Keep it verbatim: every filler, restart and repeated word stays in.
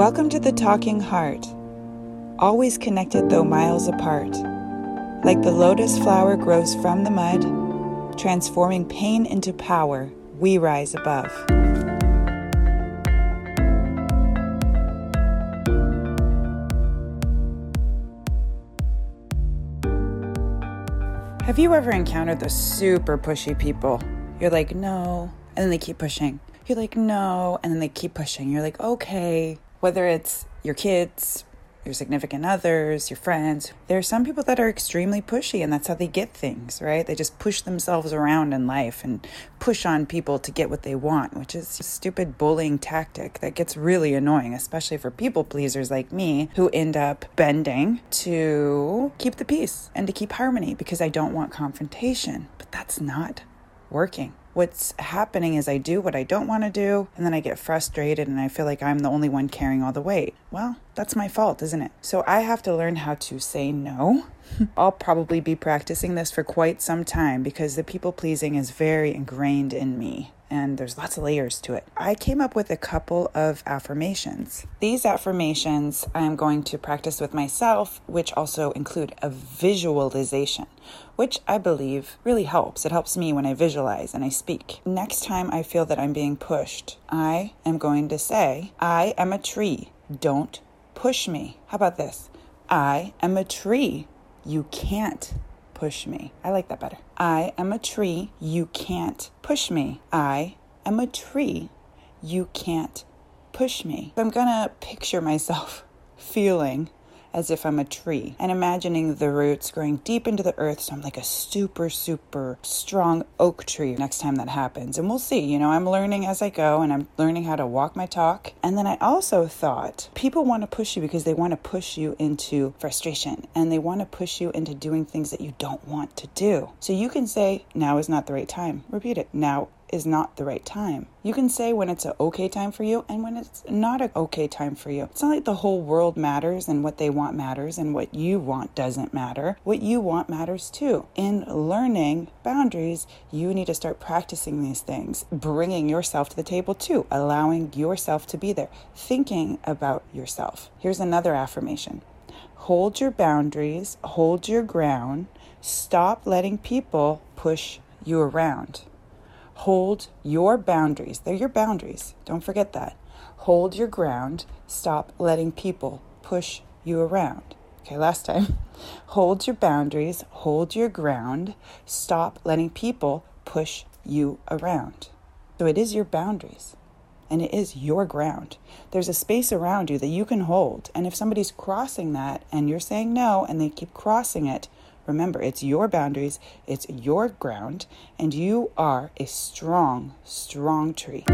Welcome to the Talking Heart, always connected though miles apart. Like the lotus flower grows from the mud, transforming pain into power, we rise above. Have you ever encountered the super pushy people? You're like, no, and then they keep pushing. You're like, no, and then they keep pushing. You're like, okay. Whether it's your kids, your significant others, your friends, there are some people that are extremely pushy, and that's how they get things, right? They just push themselves around in life and push on people to get what they want, which is a stupid bullying tactic that gets really annoying, especially for people pleasers like me who end up bending to keep the peace and to keep harmony because I don't want confrontation. But that's not working. What's happening is I do what I don't want to do, and then I get frustrated and I feel like I'm the only one carrying all the weight. Well, that's my fault, isn't it? So I have to learn how to say no. I'll probably be practicing this for quite some time because the people pleasing is very ingrained in me, and there's lots of layers to it. I came up with a couple of affirmations. These affirmations I'm going to practice with myself, which also include a visualization, which I believe really helps. It helps me when I visualize and I speak. Next time I feel that I'm being pushed, I am going to say, I am a tree. Don't push me. How about this? I am a tree. You can't push me. I like that better. I am a tree. You can't push me. I am a tree. You can't push me. I'm gonna picture myself feeling as if I'm a tree and imagining the roots growing deep into the earth. So I'm like a super, super strong oak tree next time that happens. And we'll see, you know, I'm learning as I go and I'm learning how to walk my talk. And then I also thought people want to push you because they want to push you into frustration and they want to push you into doing things that you don't want to do. So you can say, now is not the right time. Repeat it. Now is not the right time. You can say when it's an okay time for you and when it's not an okay time for you. It's not like the whole world matters and what they want matters and what you want doesn't matter. What you want matters too. In learning boundaries, you need to start practicing these things, bringing yourself to the table too, allowing yourself to be there, thinking about yourself. Here's another affirmation. Hold your boundaries, hold your ground, stop letting people push you around. Hold your boundaries. They're your boundaries. Don't forget that. Hold your ground. Stop letting people push you around. Okay, last time. Hold your boundaries. Hold your ground. Stop letting people push you around. So it is your boundaries. And it is your ground. There's a space around you that you can hold. And if somebody's crossing that and you're saying no and they keep crossing it, remember, it's your boundaries, it's your ground, and you are a strong, strong tree.